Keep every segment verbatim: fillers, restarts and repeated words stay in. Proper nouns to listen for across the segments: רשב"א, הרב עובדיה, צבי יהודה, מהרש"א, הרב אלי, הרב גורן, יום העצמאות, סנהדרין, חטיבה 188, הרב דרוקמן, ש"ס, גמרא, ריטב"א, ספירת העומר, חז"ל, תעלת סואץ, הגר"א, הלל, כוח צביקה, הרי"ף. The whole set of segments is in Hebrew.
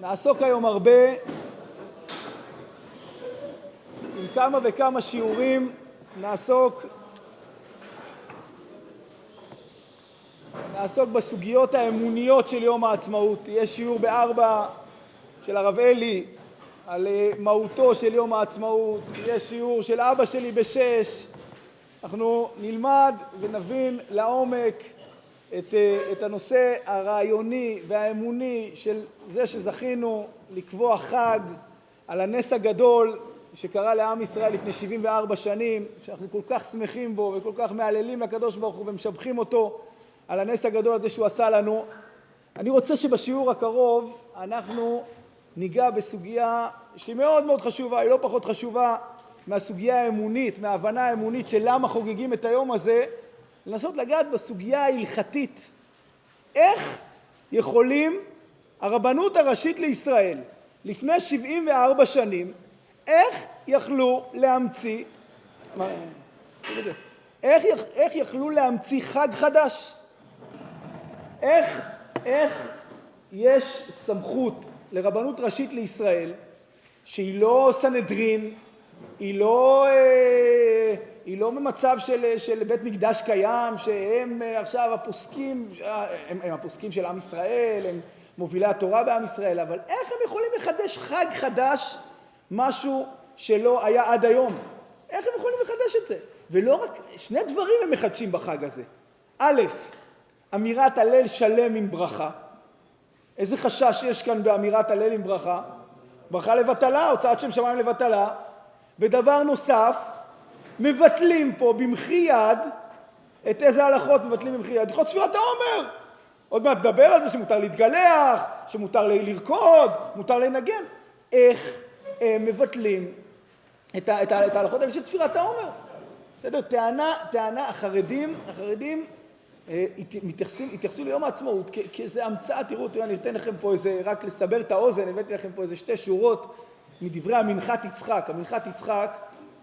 נעסוק היום הרבה עם כמה וכמה שיעורים נעסוק נעסוק בסוגיות האמוניות של יום העצמאות. יש שיעור בארבע של הרב אלי על מהותו של יום העצמאות, יש שיעור של אבא שלי בשש. אנחנו נלמד ונבין לעומק את, את הנושא הרעיוני והאמוני של זה שזכינו לקבוע חג על הנס הגדול שקרה לעם ישראל לפני שבעים וארבע שנים, שאנחנו כל כך שמחים בו וכל כך מעללים לקדוש ברוך הוא ומשבחים אותו על הנס הגדול הזה שהוא עשה לנו. אני רוצה שבשיעור הקרוב אנחנו ניגע בסוגיה שהיא מאוד מאוד חשובה, היא לא פחות חשובה מהסוגיה האמונית, מההבנה האמונית של למה חוגגים את היום הזה, לנסות לגעת בסוגיה ההלכתית. איך יכולים הרבנות הראשית לישראל לפני שבעים וארבע שנים, איך יכלו להמציא איך איך יכלו להמציא חג חדש? איך איך יש סמכות לרבנות ראשית לישראל שהיא לא סנהדרין, היא לא היא לא במצב של של בית מקדש קיים, שהם עכשיו הפוסקים, הם, הם הפוסקים של עם ישראל, הם מובילי התורה בעם ישראל, אבל איך הם יכולים לחדש חג חדש, משהו שלא היה עד היום? איך הם יכולים לחדש את זה? ולא רק, שני דברים הם מחדשים בחג הזה. א', אמירת הלל שלם עם ברכה. איזה חשש יש כאן באמירת הלל עם ברכה? ברכה לבטלה, הוצאת שם שמיים לבטלה. ודבר נוסף, מבטלים פה במחי יד, את איזה הלכות מבטלים במחי יד? הלכות ספירת העומר. עוד מעט מדבר על זה שמותר להתגלח, שמותר לרקוד, מותר לנגן. איך הם מבטלים את, ה- את, ה- את ההלכות האלה של ספירת העומר? בסדר, טענה, טענה, החרדים, החרדים אה, מתייחסים, התייחסו ליום העצמאות כאיזו המצאה. תראו, תראו, אני אתן לכם פה איזה, רק לסבר את האוזן, אני אתן לכם פה איזה שתי שורות מדברי המנחת יצחק. המנחת יצחק,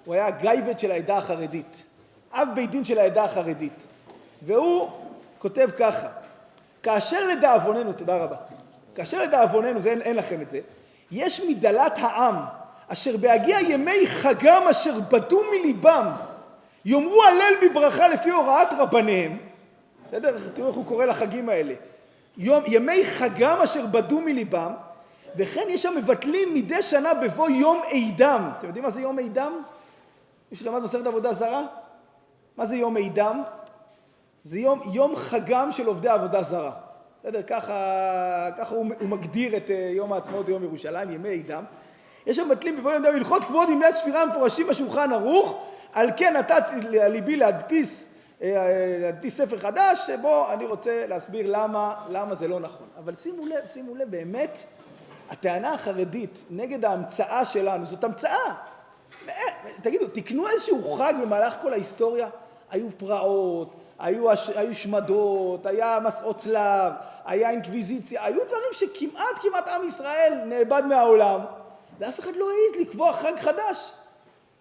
הוא היה הגייבד של העדה החרדית, אב בית דין של העדה החרדית. והוא כותב ככה, כאשר לדאבוננו, תודה רבה, כאשר לדאבוננו, זה אין, אין לכם את זה, יש מדלת העם, אשר בהגיע ימי חגם אשר בדו מליבם, יאמרו הלל בברכה לפי הוראת רבניהם. בסדר? תראו איך הוא קורא לחגים האלה. יום, ימי חגם אשר בדו מליבם, וכן יש המבטלים מדי שנה בבוא יום עידם. אתם יודעים מה זה יום עידם? מי שלמד מסכת עבודה זרה? מה זה יום עידם? זה יום, יום חגם של עובדי עבודה זרה. בסדר? ככה, ככה הוא, הוא מגדיר את יום העצמאות, יום ירושלים, ימי עידם. יש המבטלים בבוא יום עידם, הלכות כבוד ימי הספירה המפורשים בשולחן ערוך, על כן נתתי לליבי להדפיס, להדפיס ספר חדש, שבו אני רוצה להסביר למה, למה זה לא נכון. אבל שימו לב, שימו לב, באמת, הטענה החרדית נגד ההמצאה שלנו, זאת המצאה. תגידו, תקנו איזשהו חג במהלך כל ההיסטוריה? היו פרעות, היו, היו שמדות, היה מסעות צלב, היה אינקוויזיציה, היו דברים שכמעט, כמעט עם ישראל נאבד מהעולם, ואף אחד לא העיז לקבוע חג חדש.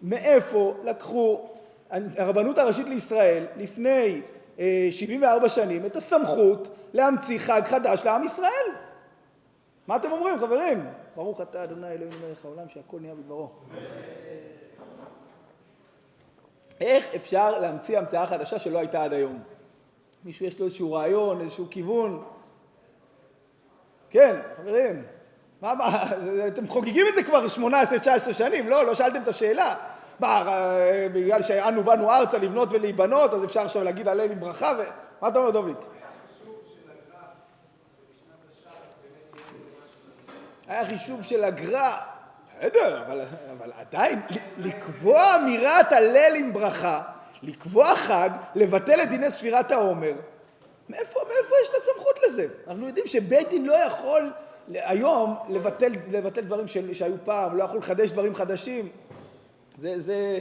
מאיפה לקחו הרבנות הראשית לישראל לפני שבעים וארבע שנים את הסמכות להמציא חג חדש לעם ישראל? מה אתם אומרים, חברים? ברוך אתה אדוני אלוהינו מלך העולם שהכל נהיה בדברו. איך אפשר להמציא המצאה חדשה שלא הייתה עד היום? מישהו יש לו איזשהו רעיון, איזשהו כיוון? כן, חברים. מה, מה, אתם חוגגים את זה כבר שמונה עשרה תשע עשרה שנים, לא? לא שאלתם את השאלה. מה, בגלל שאנו באנו ארצה לבנות ולהיבנות, אז אפשר עכשיו להגיד הלל עם ברכה ו... מה אתה אומר, דוביק? היה חישוב של הגר"א. בסדר, אבל, אבל עדיין, לקבוע אמירת הלל עם ברכה, לקבוע חג, לבטל את דיני ספירת העומר, מאיפה, מאיפה יש את הסמכות לזה? אנחנו יודעים שבית דין לא יכול... היום לבטל, לבטל דברים של, שהיו פעם, לא יכול לחדש דברים חדשים. זה, זה,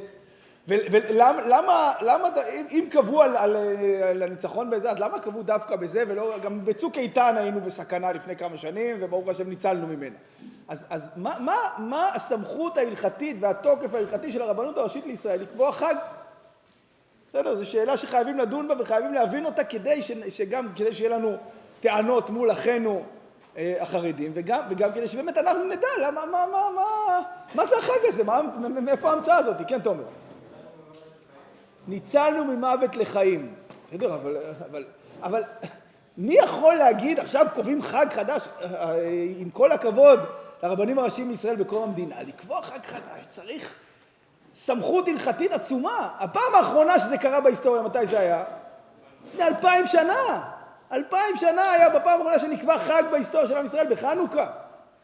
ולמה, למה, למה, אם קבעו על, על, על הניצחון בזה, אז למה קבעו דווקא בזה, ולא, גם בצוק איתן היינו בסכנה לפני כמה שנים, וברוך השם ניצלנו ממנה. אז, אז מה, מה, מה הסמכות ההלכתית והתוקף ההלכתי של הרבנות הראשית לישראל לקבוע חג? בסדר, זו שאלה שחייבים לדון בה וחייבים להבין אותה כדי ש, שגם, כדי שיהיה לנו טענות מול אחינו החרדים, וגם, וגם כדי שבאמת אנחנו נדע, למה, מה, מה, מה, מה זה החג הזה? מה, מאיפה ההמצאה הזאת? כן, תומר. ניצלנו ממוות לחיים. בסדר, אבל, אבל, אבל, מי יכול להגיד, עכשיו קובעים חג חדש, עם כל הכבוד, לרבנים הראשיים בישראל בכל המדינה, לקבוע חג חדש, צריך סמכות הלכתית עצומה. הפעם האחרונה שזה קרה בהיסטוריה, מתי זה היה? לפני אלפיים שנה. אלפיים שנה היה בפעם האחרונה שנקבע חג בהיסטוריה של עם ישראל, בחנוכה.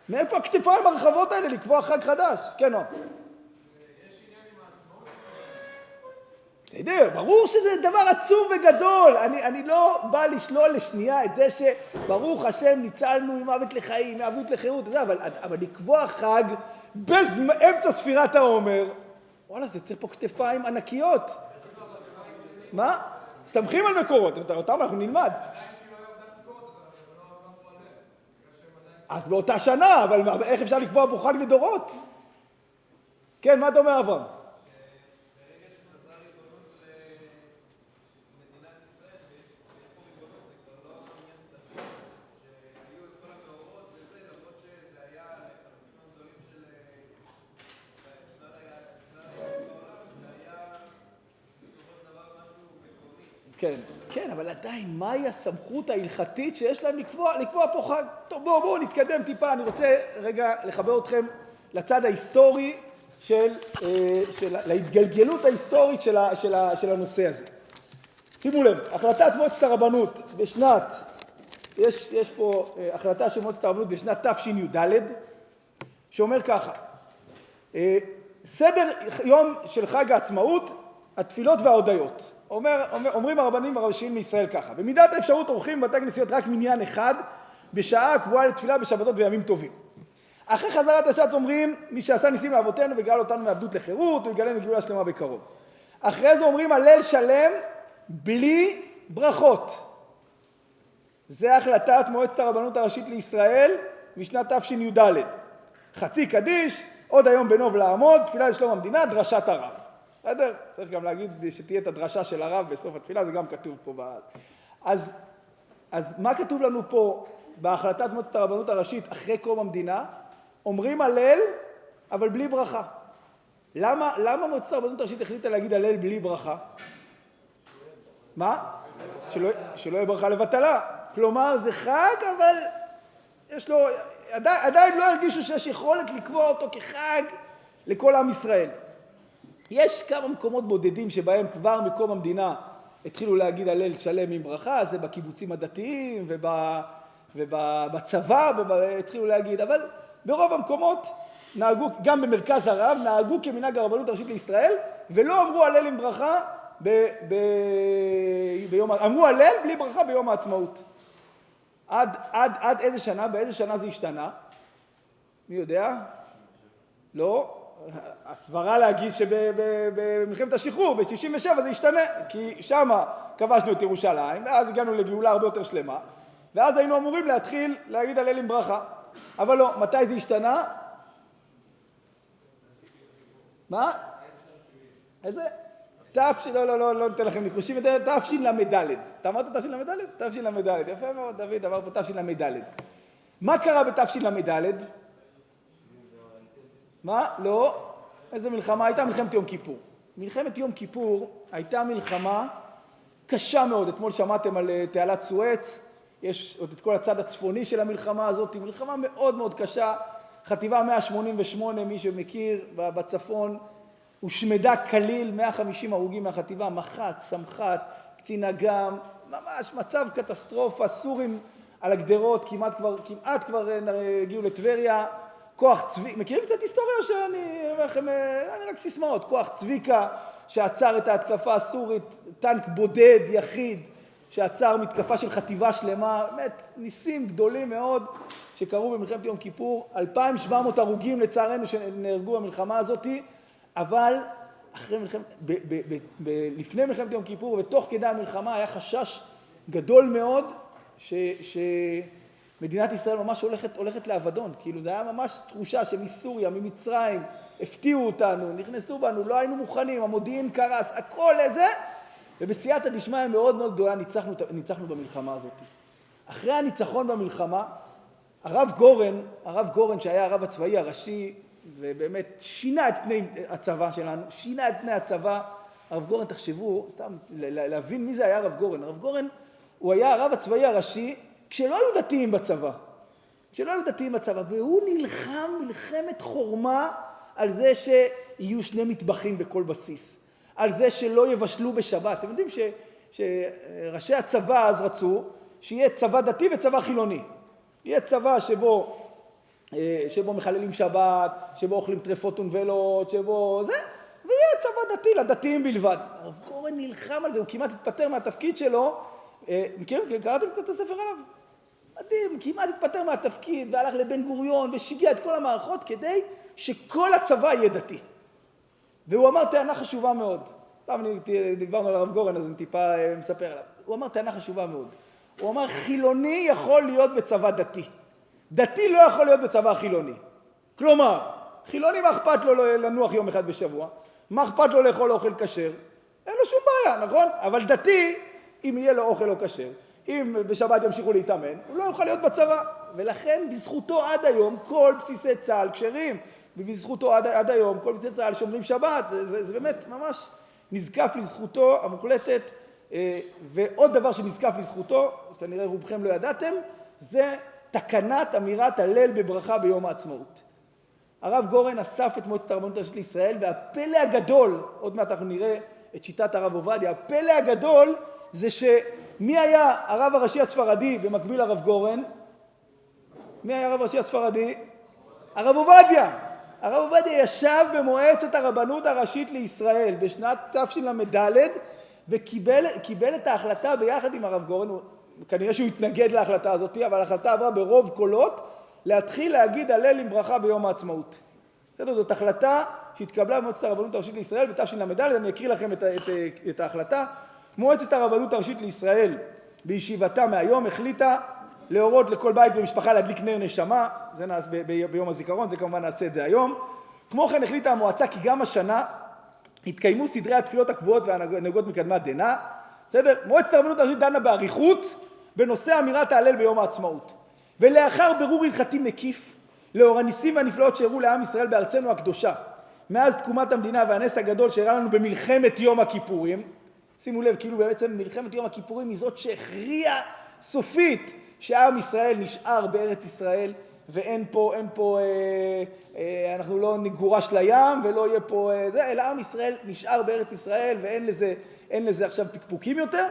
מאיפה הכתפיים הרחבות האלה לקבוע חג חדש? כן, נועם. בסדר, ברור שזה דבר עצום וגדול. אני, אני לא בא לשלול לשנייה את זה שברוך השם ניצלנו עם מוות לחיים, מעבדות לחירות, אבל, אבל לקבוע חג באמצע ספירת העומר, וואלה, זה צריך פה כתפיים ענקיות. מה? סתמכים על מקורות, אותם אנחנו נלמד. אז באותה שנה, אבל איך אפשר לקבוע פה חג לדורות? כן, מה אתה אומר, אברהם? כן, כן, אבל עדיין, מהי הסמכות ההלכתית שיש להם לקבוע, לקבוע פה חג? טוב, בואו, בואו, נתקדם טיפה. אני רוצה רגע לחבר אתכם לצד ההיסטורי של, של, להתגלגלות ההיסטורית של, של, של הנושא הזה. שימו לב, החלטת מועצת הרבנות בשנת, יש, יש פה החלטה של מועצת הרבנות בשנת תשי"ד, שאומר ככה, סדר יום של חג העצמאות, התפילות וההודיות. אומר, אומר, אומרים הרבנים הראשיים מישראל ככה, במידת האפשרות עורכים בתי כנסיות רק מניין אחד, בשעה הקבועה לתפילה בשבתות וימים טובים. אחרי חזרת השץ אומרים, מי שעשה ניסים לאבותינו וגאל אותנו מעבדות לחירות, הוא יגלה מגאולה שלמה בקרוב. אחרי זה אומרים הלל שלם בלי ברכות. זה החלטת מועצת הרבנות הראשית לישראל משנת תשי"ד. חצי קדיש, עוד היום בנוב לעמוד, תפילה לשלום המדינה, דרשת הרב. בסדר? צריך גם להגיד שתהיה את הדרשה של הרב בסוף התפילה, זה גם כתוב פה. ב... אז, אז מה כתוב לנו פה בהחלטת מועצת הרבנות הראשית אחרי קום המדינה? אומרים הלל, אבל בלי ברכה. למה, למה מועצת הרבנות הראשית החליטה להגיד הלל בלי ברכה? מה? שלא, שלא יהיה ברכה לבטלה. כלומר, זה חג, אבל יש לו, עדיין, עדיין לא הרגישו שיש יכולת לקבוע אותו כחג לכל עם ישראל. יש כמה מקומות בודדים שבהם כבר מקום המדינה התחילו להגיד הלל שלם עם ברכה, זה בקיבוצים הדתיים ובצבא, התחילו להגיד, אבל ברוב המקומות נהגו, גם במרכז הרב, נהגו כמנהג הרבנות הראשית לישראל, ולא אמרו הלל עם ברכה, ב, ב, ביום, אמרו הלל בלי ברכה ביום העצמאות. עד, עד, עד איזה שנה, באיזה שנה זה השתנה? מי יודע? לא. הסברה להגיד שבמלחמת השחרור, ב-תשעים ושבע זה השתנה, כי שם כבשנו את ירושלים, ואז הגענו לגאולה הרבה יותר שלמה, ואז היינו אמורים להתחיל להגיד הלל עם ברכה. אבל לא, מתי זה השתנה? מה? איזה? תפש... לא, לא, לא, לא נותן לכם ניחושים, תפשין למדלת. אתה אמרת תפשין למדלת? תפשין למדלת. יפה מאוד, דוד, אמר פה תפשין למדלת. מה קרה בתפשין למדלת? מה? לא. איזה מלחמה? הייתה מלחמת יום כיפור. מלחמת יום כיפור הייתה מלחמה קשה מאוד. אתמול שמעתם על תעלת סואץ, יש עוד את כל הצד הצפוני של המלחמה הזאת, מלחמה מאוד מאוד קשה. חטיבה מאה שמונים ושמונה, מי שמכיר, בצפון, הושמדה כליל, מאה וחמישים הרוגים מהחטיבה, מח"ט, סמח"ט, קצין אג"ם, ממש מצב קטסטרופה, סורים על הגדרות, כמעט כבר, כמעט כבר הגיעו לטבריה, כוח צביקה, מכירים קצת היסטוריה שאני אומר לכם, אני רק סיסמאות, כוח צביקה שעצר את ההתקפה הסורית, טנק בודד, יחיד, שעצר מתקפה של חטיבה שלמה, באמת ניסים גדולים מאוד שקרו במלחמת יום כיפור, אלפיים ושבע מאות הרוגים לצערנו שנהרגו במלחמה הזאת, אבל אחרי מלחמת, ב- ב- ב- ב- לפני מלחמת יום כיפור ותוך כדי המלחמה היה חשש גדול מאוד ש... ש- מדינת ישראל ממש הולכת, הולכת לאבדון, כאילו זה היה ממש תחושה שמסוריה, ממצרים, הפתיעו אותנו, נכנסו בנו, לא היינו מוכנים, המודיעין קרס, הכל איזה, ובסייעתא דשמיא מאוד מאוד גדולה ניצחנו, ניצחנו במלחמה הזאת. אחרי הניצחון במלחמה, הרב גורן, הרב גורן שהיה הרב הצבאי הראשי, ובאמת שינה את פני הצבא שלנו, שינה את פני הצבא. הרב גורן, תחשבו, סתם להבין מי זה היה הרב גורן. הרב גורן, הוא היה הרב הצבאי הראשי, כשלא היו דתיים בצבא. כשלא היו דתיים בצבא, והוא נלחם מלחמת חורמה על זה שיהיו שני מטבחים בכל בסיס. על זה שלא יבשלו בשבת. אתם יודעים ש, שראשי הצבא אז רצו שיהיה צבא דתי וצבא חילוני. יהיה צבא שבו, שבו מחללים שבת, שבו אוכלים טרפות ונבלות, שבו זה, ויהיה צבא דתי לדתיים בלבד. הרב גורן נלחם על זה, הוא כמעט התפטר מהתפקיד שלו. מכירים? קראתם קצת את הספר עליו? מדהים, כמעט התפטר מהתפקיד, והלך לבן גוריון, ושיגע את כל המערכות כדי שכל הצבא יהיה דתי. והוא אמר טענה חשובה מאוד. פעם דיברנו על הרב גורן, אז אני טיפה מספר עליו. הוא אמר טענה חשובה מאוד. הוא אמר, חילוני יכול להיות בצבא דתי. דתי לא יכול להיות בצבא חילוני. כלומר, חילוני מה אכפת לו לנוח יום אחד בשבוע? מה אכפת לו לאכול אוכל כשר? אין לו שום בעיה, נכון? אבל דתי, אם יהיה לו אוכל או כשר, אם בשבת ימשיכו להתאמן, הוא לא יוכל להיות בצבא. ולכן, בזכותו עד היום, כל בסיסי צה"ל כשרים, ובזכותו עד, עד היום, כל בסיסי צה"ל שומרים שבת, זה, זה באמת ממש נזקף לזכותו המוחלטת. ועוד דבר שנזקף לזכותו, כנראה רובכם לא ידעתם, זה תקנת אמירת הלל בברכה ביום העצמאות. הרב גורן אסף את מועצת הרבנות הראשית לישראל, והפלא הגדול, עוד מעט אנחנו נראה את שיטת הרב עובדיה, הפלא הגדול זה שמי היה הרב הראשי הספרדי במקביל הרב גורן? מי היה הרב הראשי הספרדי? הרב עובדיה. הרב עובדיה ישב במועצת הרבנות הראשית לישראל בשנת תשל"ד, וקיבל קיבל את ההחלטה ביחד עם הרב גורן. הוא, כנראה שהוא התנגד להחלטה הזאת, אבל ההחלטה עברה ברוב קולות, להתחיל להגיד הלל עם ברכה ביום העצמאות. בסדר, זאת החלטה שהתקבלה במועצת הרבנות הראשית לישראל בתשל"ד. אני אקריא לכם את, את, את ההחלטה. מועצת הרבנות הראשית לישראל בישיבתה מהיום החליטה להורות לכל בית ומשפחה להדליק נר נשמה, זה נעשה ב, ב, ביום הזיכרון, זה כמובן נעשה את זה היום. כמו כן החליטה המועצה כי גם השנה התקיימו סדרי התפילות הקבועות והנהוגות מקדמת דנא. בסדר? מועצת הרבנות הראשית דנה באריכות בנושא אמירת ההלל ביום העצמאות. ולאחר בירור הלכתי מקיף לאור הניסים והנפלאות שאירעו לעם ישראל בארצנו הקדושה, מאז תקומת המדינה והנס הגדול שאירע לנו במלחמת יום הכיפורים, שימו לב, כאילו בעצם מלחמת יום הכיפורים היא זאת שהכריעה סופית שעם ישראל נשאר בארץ ישראל, ואין פה, אין פה, אה, אה, אנחנו לא נגורש לים ולא יהיה פה, אה, זה, אלא עם ישראל נשאר בארץ ישראל ואין לזה, אין לזה עכשיו פקפוקים יותר.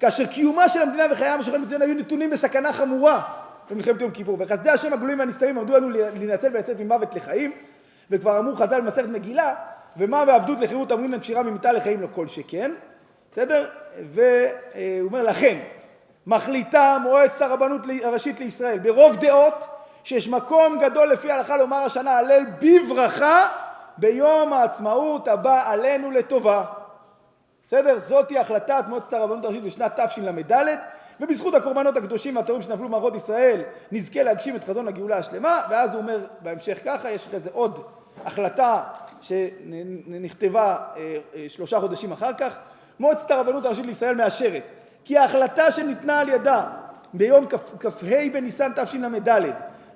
כאשר קיומה של המדינה וחיי העם השוכן בציון היו נתונים בסכנה חמורה במלחמת יום כיפור. וחסדי השם הגלויים והנסתרים עמדו לנו להינצל ולצאת ממוות לחיים, וכבר אמרו חז"ל במסכת מגילה, ומה בעבדות לחירות אמרינן נשירה ממיתה לחיים לא כל שכן. בסדר? והוא אומר לכן, מחליטה מועצת הרבנות הראשית לישראל ברוב דעות שיש מקום גדול לפי ההלכה לומר השנה הלל בברכה ביום העצמאות הבא עלינו לטובה. בסדר? זאת היא החלטת מועצת הרבנות הראשית לשנת תשל"ד, ובזכות הקורבנות הקדושים והטהורים שנפלו במערכות ישראל נזכה להגשים את חזון הגאולה השלמה. ואז הוא אומר בהמשך ככה, יש אחרי זה עוד החלטה שנכתבה שלושה חודשים אחר כך, מועצת הרבנות הראשית לישראל מאשרת כי ההחלטה שניתנה על ידה ביום כ"ה בניסן תשל"ד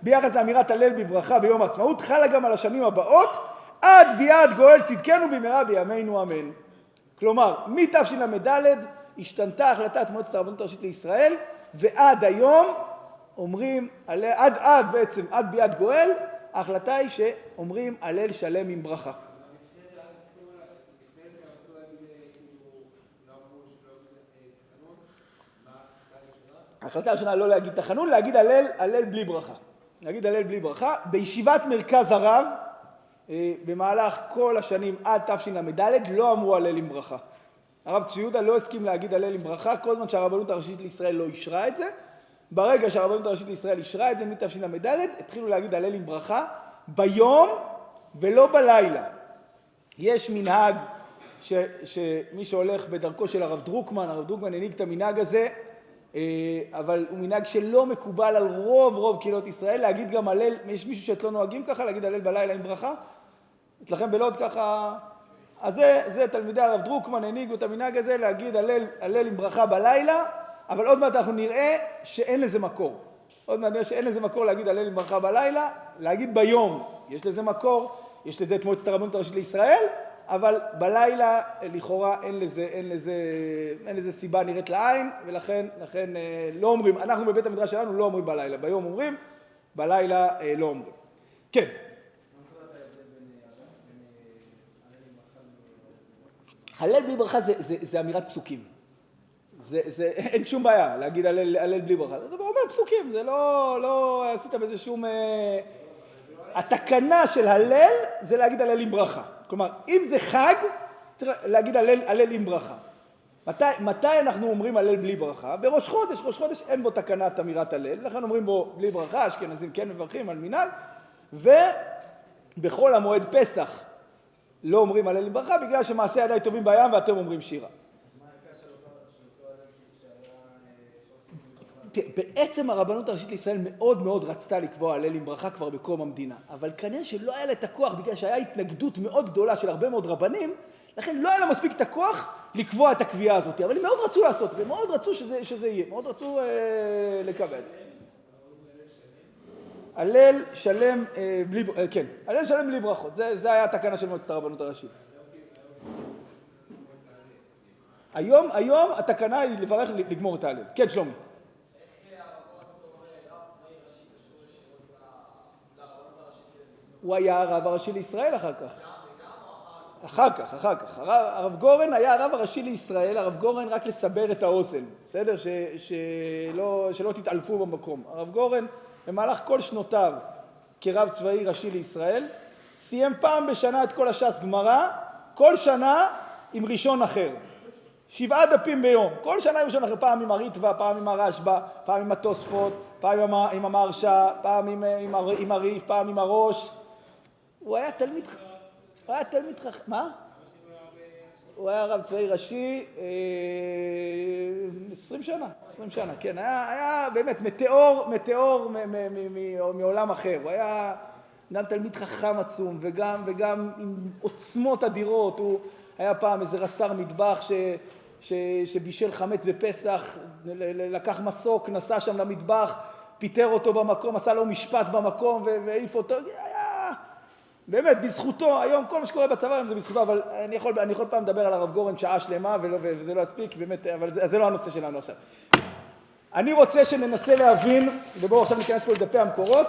ביחד לאמירת הלל בברכה ביום העצמאות חלה גם על השנים הבאות עד ביאת גואל צדקנו במהרה בימינו אמן. כלומר, מתשל"ד השתנתה החלטת מועצת הרבנות הראשית לישראל, ועד היום אומרים, עד עד בעצם עד ביאת גואל, ההחלטה היא שאומרים הלל שלם עם ברכה. ההחלטה השנה לא להגיד תחנון, להגיד הלל, הלל בלי ברכה. נגיד הלל בלי ברכה, בישיבת מרכז הרב, במהלך כל השנים עד תשל"ד, לא אמרו הלל עם ברכה. הרב צבי יהודה לא הסכים להגיד הלל עם ברכה, כל זמן שהרבנות הראשית לישראל לא אישרה את זה. ברגע שהרבנות הראשית לישראל אישרה את זה מתשל"ד, התחילו להגיד הלל עם ברכה ביום ולא בלילה. יש מנהג ש, שמי שהולך בדרכו של הרב דרוקמן, הרב דרוקמן הנהיג את המנהג הזה, אבל הוא מנהג שלא מקובל על רוב רוב קהילות ישראל, להגיד גם הלל, יש מישהו שאת לא נוהגים ככה, להגיד הלל בלילה עם ברכה? אצלכם בלוד ככה? אז זה, זה תלמידי הרב דרוקמן הנהיגו את המנהג הזה, להגיד הלל, הלל עם ברכה בלילה, אבל עוד מעט אנחנו נראה שאין לזה מקור. עוד מעט שאין לזה מקור להגיד הלל מרחב הלילה, להגיד ביום. יש לזה מקור, יש לזה את מועצת הרבנות הראשית לישראל, אבל בלילה לכאורה אין לזה, אין לזה, אין לזה סיבה נראית לעין, ולכן לכן, לא אומרים, אנחנו בבית המדרש שלנו לא אומרים בלילה, ביום אומרים, בלילה לא אומרים. כן. הלל בלי ברכה זה, זה, זה אמירת פסוקים. זה, זה, אין שום בעיה להגיד הלל, הלל בלי ברכה. זה אומר פסוקים, זה לא, לא עשית בזה שום... התקנה של הלל זה להגיד הלל עם ברכה. כלומר, אם זה חג, צריך להגיד הלל, הלל עם ברכה. מתי, מתי אנחנו אומרים הלל בלי ברכה? בראש חודש, ראש חודש אין בו תקנת אמירת הלל, לכן אומרים בו בלי ברכה, אשכנזים כן מברכים על מנהג, ובכל המועד פסח לא אומרים הלל עם ברכה, בגלל שמעשי ידיי טובים בים ואתם אומרים שירה. בעצם הרבנות הראשית לישראל מאוד מאוד רצתה לקבוע הלל עם ברכה כבר בקום המדינה, אבל כנראה שלא היה לה את הכוח, בגלל שהיה התנגדות מאוד גדולה של הרבה מאוד רבנים, לכן לא היה לה מספיק את הכוח לקבוע את הקביעה הזאת, אבל הם מאוד רצו לעשות, והם מאוד רצו שזה, שזה יהיה, מאוד רצו אה, לקבל. הלל שלם, אה, בלי, אה, כן, הלל שלם בלי ברכות, זה, זה היה התקנה של מועצת הרבנות הראשית. היום, היום התקנה היא לברך לגמור את ההלל. כן, שלומי. הוא היה הרב הראשי לישראל אחר כך. אחר כך, אחר כך. הרב גורן היה הרב הראשי לישראל, הרב גורן רק לסבר את האוזן, בסדר? שלא תתעלפו במקום. הרב גורן, במהלך כל שנותיו כרב צבאי ראשי לישראל, סיים פעם בשנה את כל הש"ס גמרא, כל שנה עם ראשון אחר. שבעה דפים ביום. כל שנה עם ראשון אחר, פעם עם הריטב"א, פעם עם הרשב"א, פעם עם התוספות, פעם עם המהרש"א, פעם עם הרי"ף, פעם עם הראש. הוא היה תלמיד, הוא היה תלמיד חכם, מה? הוא היה רב צבאי ראשי עשרים שנה, עשרים שנה, כן, היה, היה באמת מטאור, מטאור מעולם אחר, הוא היה גם תלמיד חכם עצום וגם, וגם עם עוצמות אדירות, הוא היה פעם איזה רס"ר מטבח ש... ש... שבישל חמץ בפסח, לקח מסוק, נסע שם למטבח, פיטר אותו במקום, עשה לו משפט במקום והעיף אותו, היה... באמת, בזכותו, היום כל מה שקורה בצבא היום זה בזכותו, אבל אני יכול, אני יכול פעם לדבר על הרב גורן שעה שלמה, ולא, וזה לא הספיק, באמת, אבל זה, זה לא הנושא שלנו עכשיו. אני רוצה שננסה להבין, ובואו עכשיו ניכנס פה לדפי המקורות,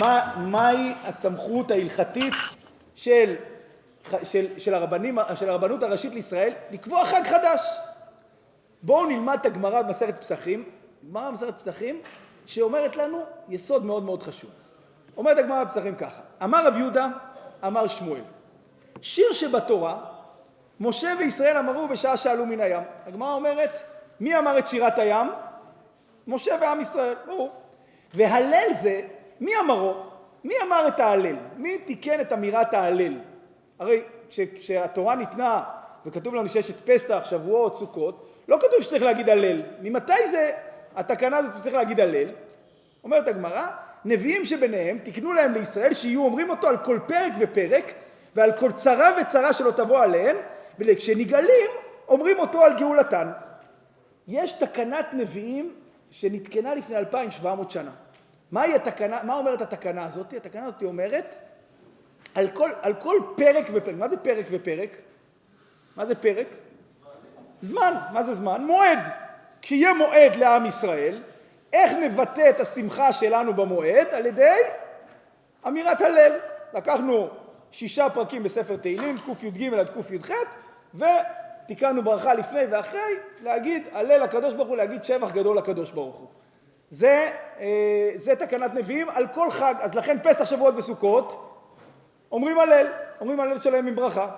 מה, מהי הסמכות ההלכתית של, של, של, הרבנים, של הרבנות הראשית לישראל לקבוע חג חדש. בואו נלמד את הגמרא במסכת פסחים, גמרא במסכת פסחים, שאומרת לנו יסוד מאוד מאוד חשוב. אומרת הגמרא בפסחים ככה, אמר רב יהודה, אמר שמואל, שיר שבתורה, משה וישראל אמרו בשעה שעלו מן הים. הגמרא אומרת, מי אמר את שירת הים? משה ועם ישראל, ברור. והלל זה, מי אמרו? מי אמר את ההלל? מי תיקן את אמירת ההלל? הרי כשהתורה ניתנה, וכתוב לנו שיש את פסח, שבועות, סוכות, לא כתוב שצריך להגיד הלל. ממתי זה, התקנה הזאת שצריך להגיד הלל? אומרת הגמרא, נביאים שביניהם תקנו להם לישראל שיהיו אומרים אותו על כל פרק ופרק ועל כל צרה וצרה שלא תבוא עליהן, וכשנגלים אומרים אותו על גאולתן. יש תקנת נביאים שנתקנה לפני אלפיים ושבע מאות שנה. מהי התקנה, מה אומרת התקנה הזאת? התקנה הזאת אומרת על כל, על כל פרק ופרק. מה זה פרק ופרק? מה זה פרק? זמן. מה זה זמן? מועד. כשיהיה מועד לעם ישראל, איך נבטא את השמחה שלנו במועד? על ידי אמירת הלל. לקחנו שישה פרקים בספר תהילים, קוף י' ג' עד קוף י' ח', ותיקנו ברכה לפני ואחרי, להגיד הלל הקדוש ברוך הוא, להגיד שבח גדול לקדוש ברוך הוא. זה, זה תקנת נביאים על כל חג, אז לכן פסח שבועות בסוכות, אומרים הלל, אומרים הלל שלם עם ברכה.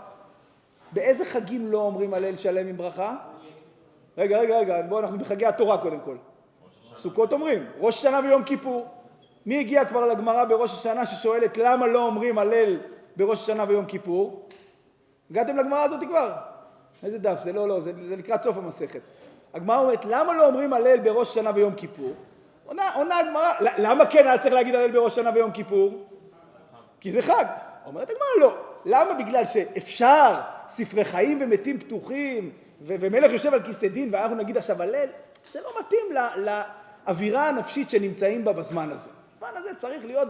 באיזה חגים לא אומרים הלל שלם עם ברכה? רגע, רגע, רגע, בואו אנחנו בחגי התורה קודם כל. סוכות אומרים, ראש השנה ויום כיפור. מי הגיע כבר לגמרא בראש השנה ששואלת למה לא אומרים הלל בראש השנה ויום כיפור? הגעתם לגמרא הזאת כבר? איזה דף, זה לא, לא, זה, זה לקראת סוף המסכת. הגמרא אומרת, למה לא אומרים הלל בראש השנה ויום כיפור? עונה, עונה הגמרא, למה כן היה צריך להגיד הלל בראש השנה ויום כיפור? כי זה חג. אומרת הגמרא, לא. למה? בגלל שאפשר, ספרי חיים ומתים פתוחים, ו- ומלך יושב על כיסא דין, ואנחנו נגיד עכשיו הלל, זה לא מתאים ל... ל- האווירה הנפשית שנמצאים בה בזמן הזה. הזמן הזה צריך להיות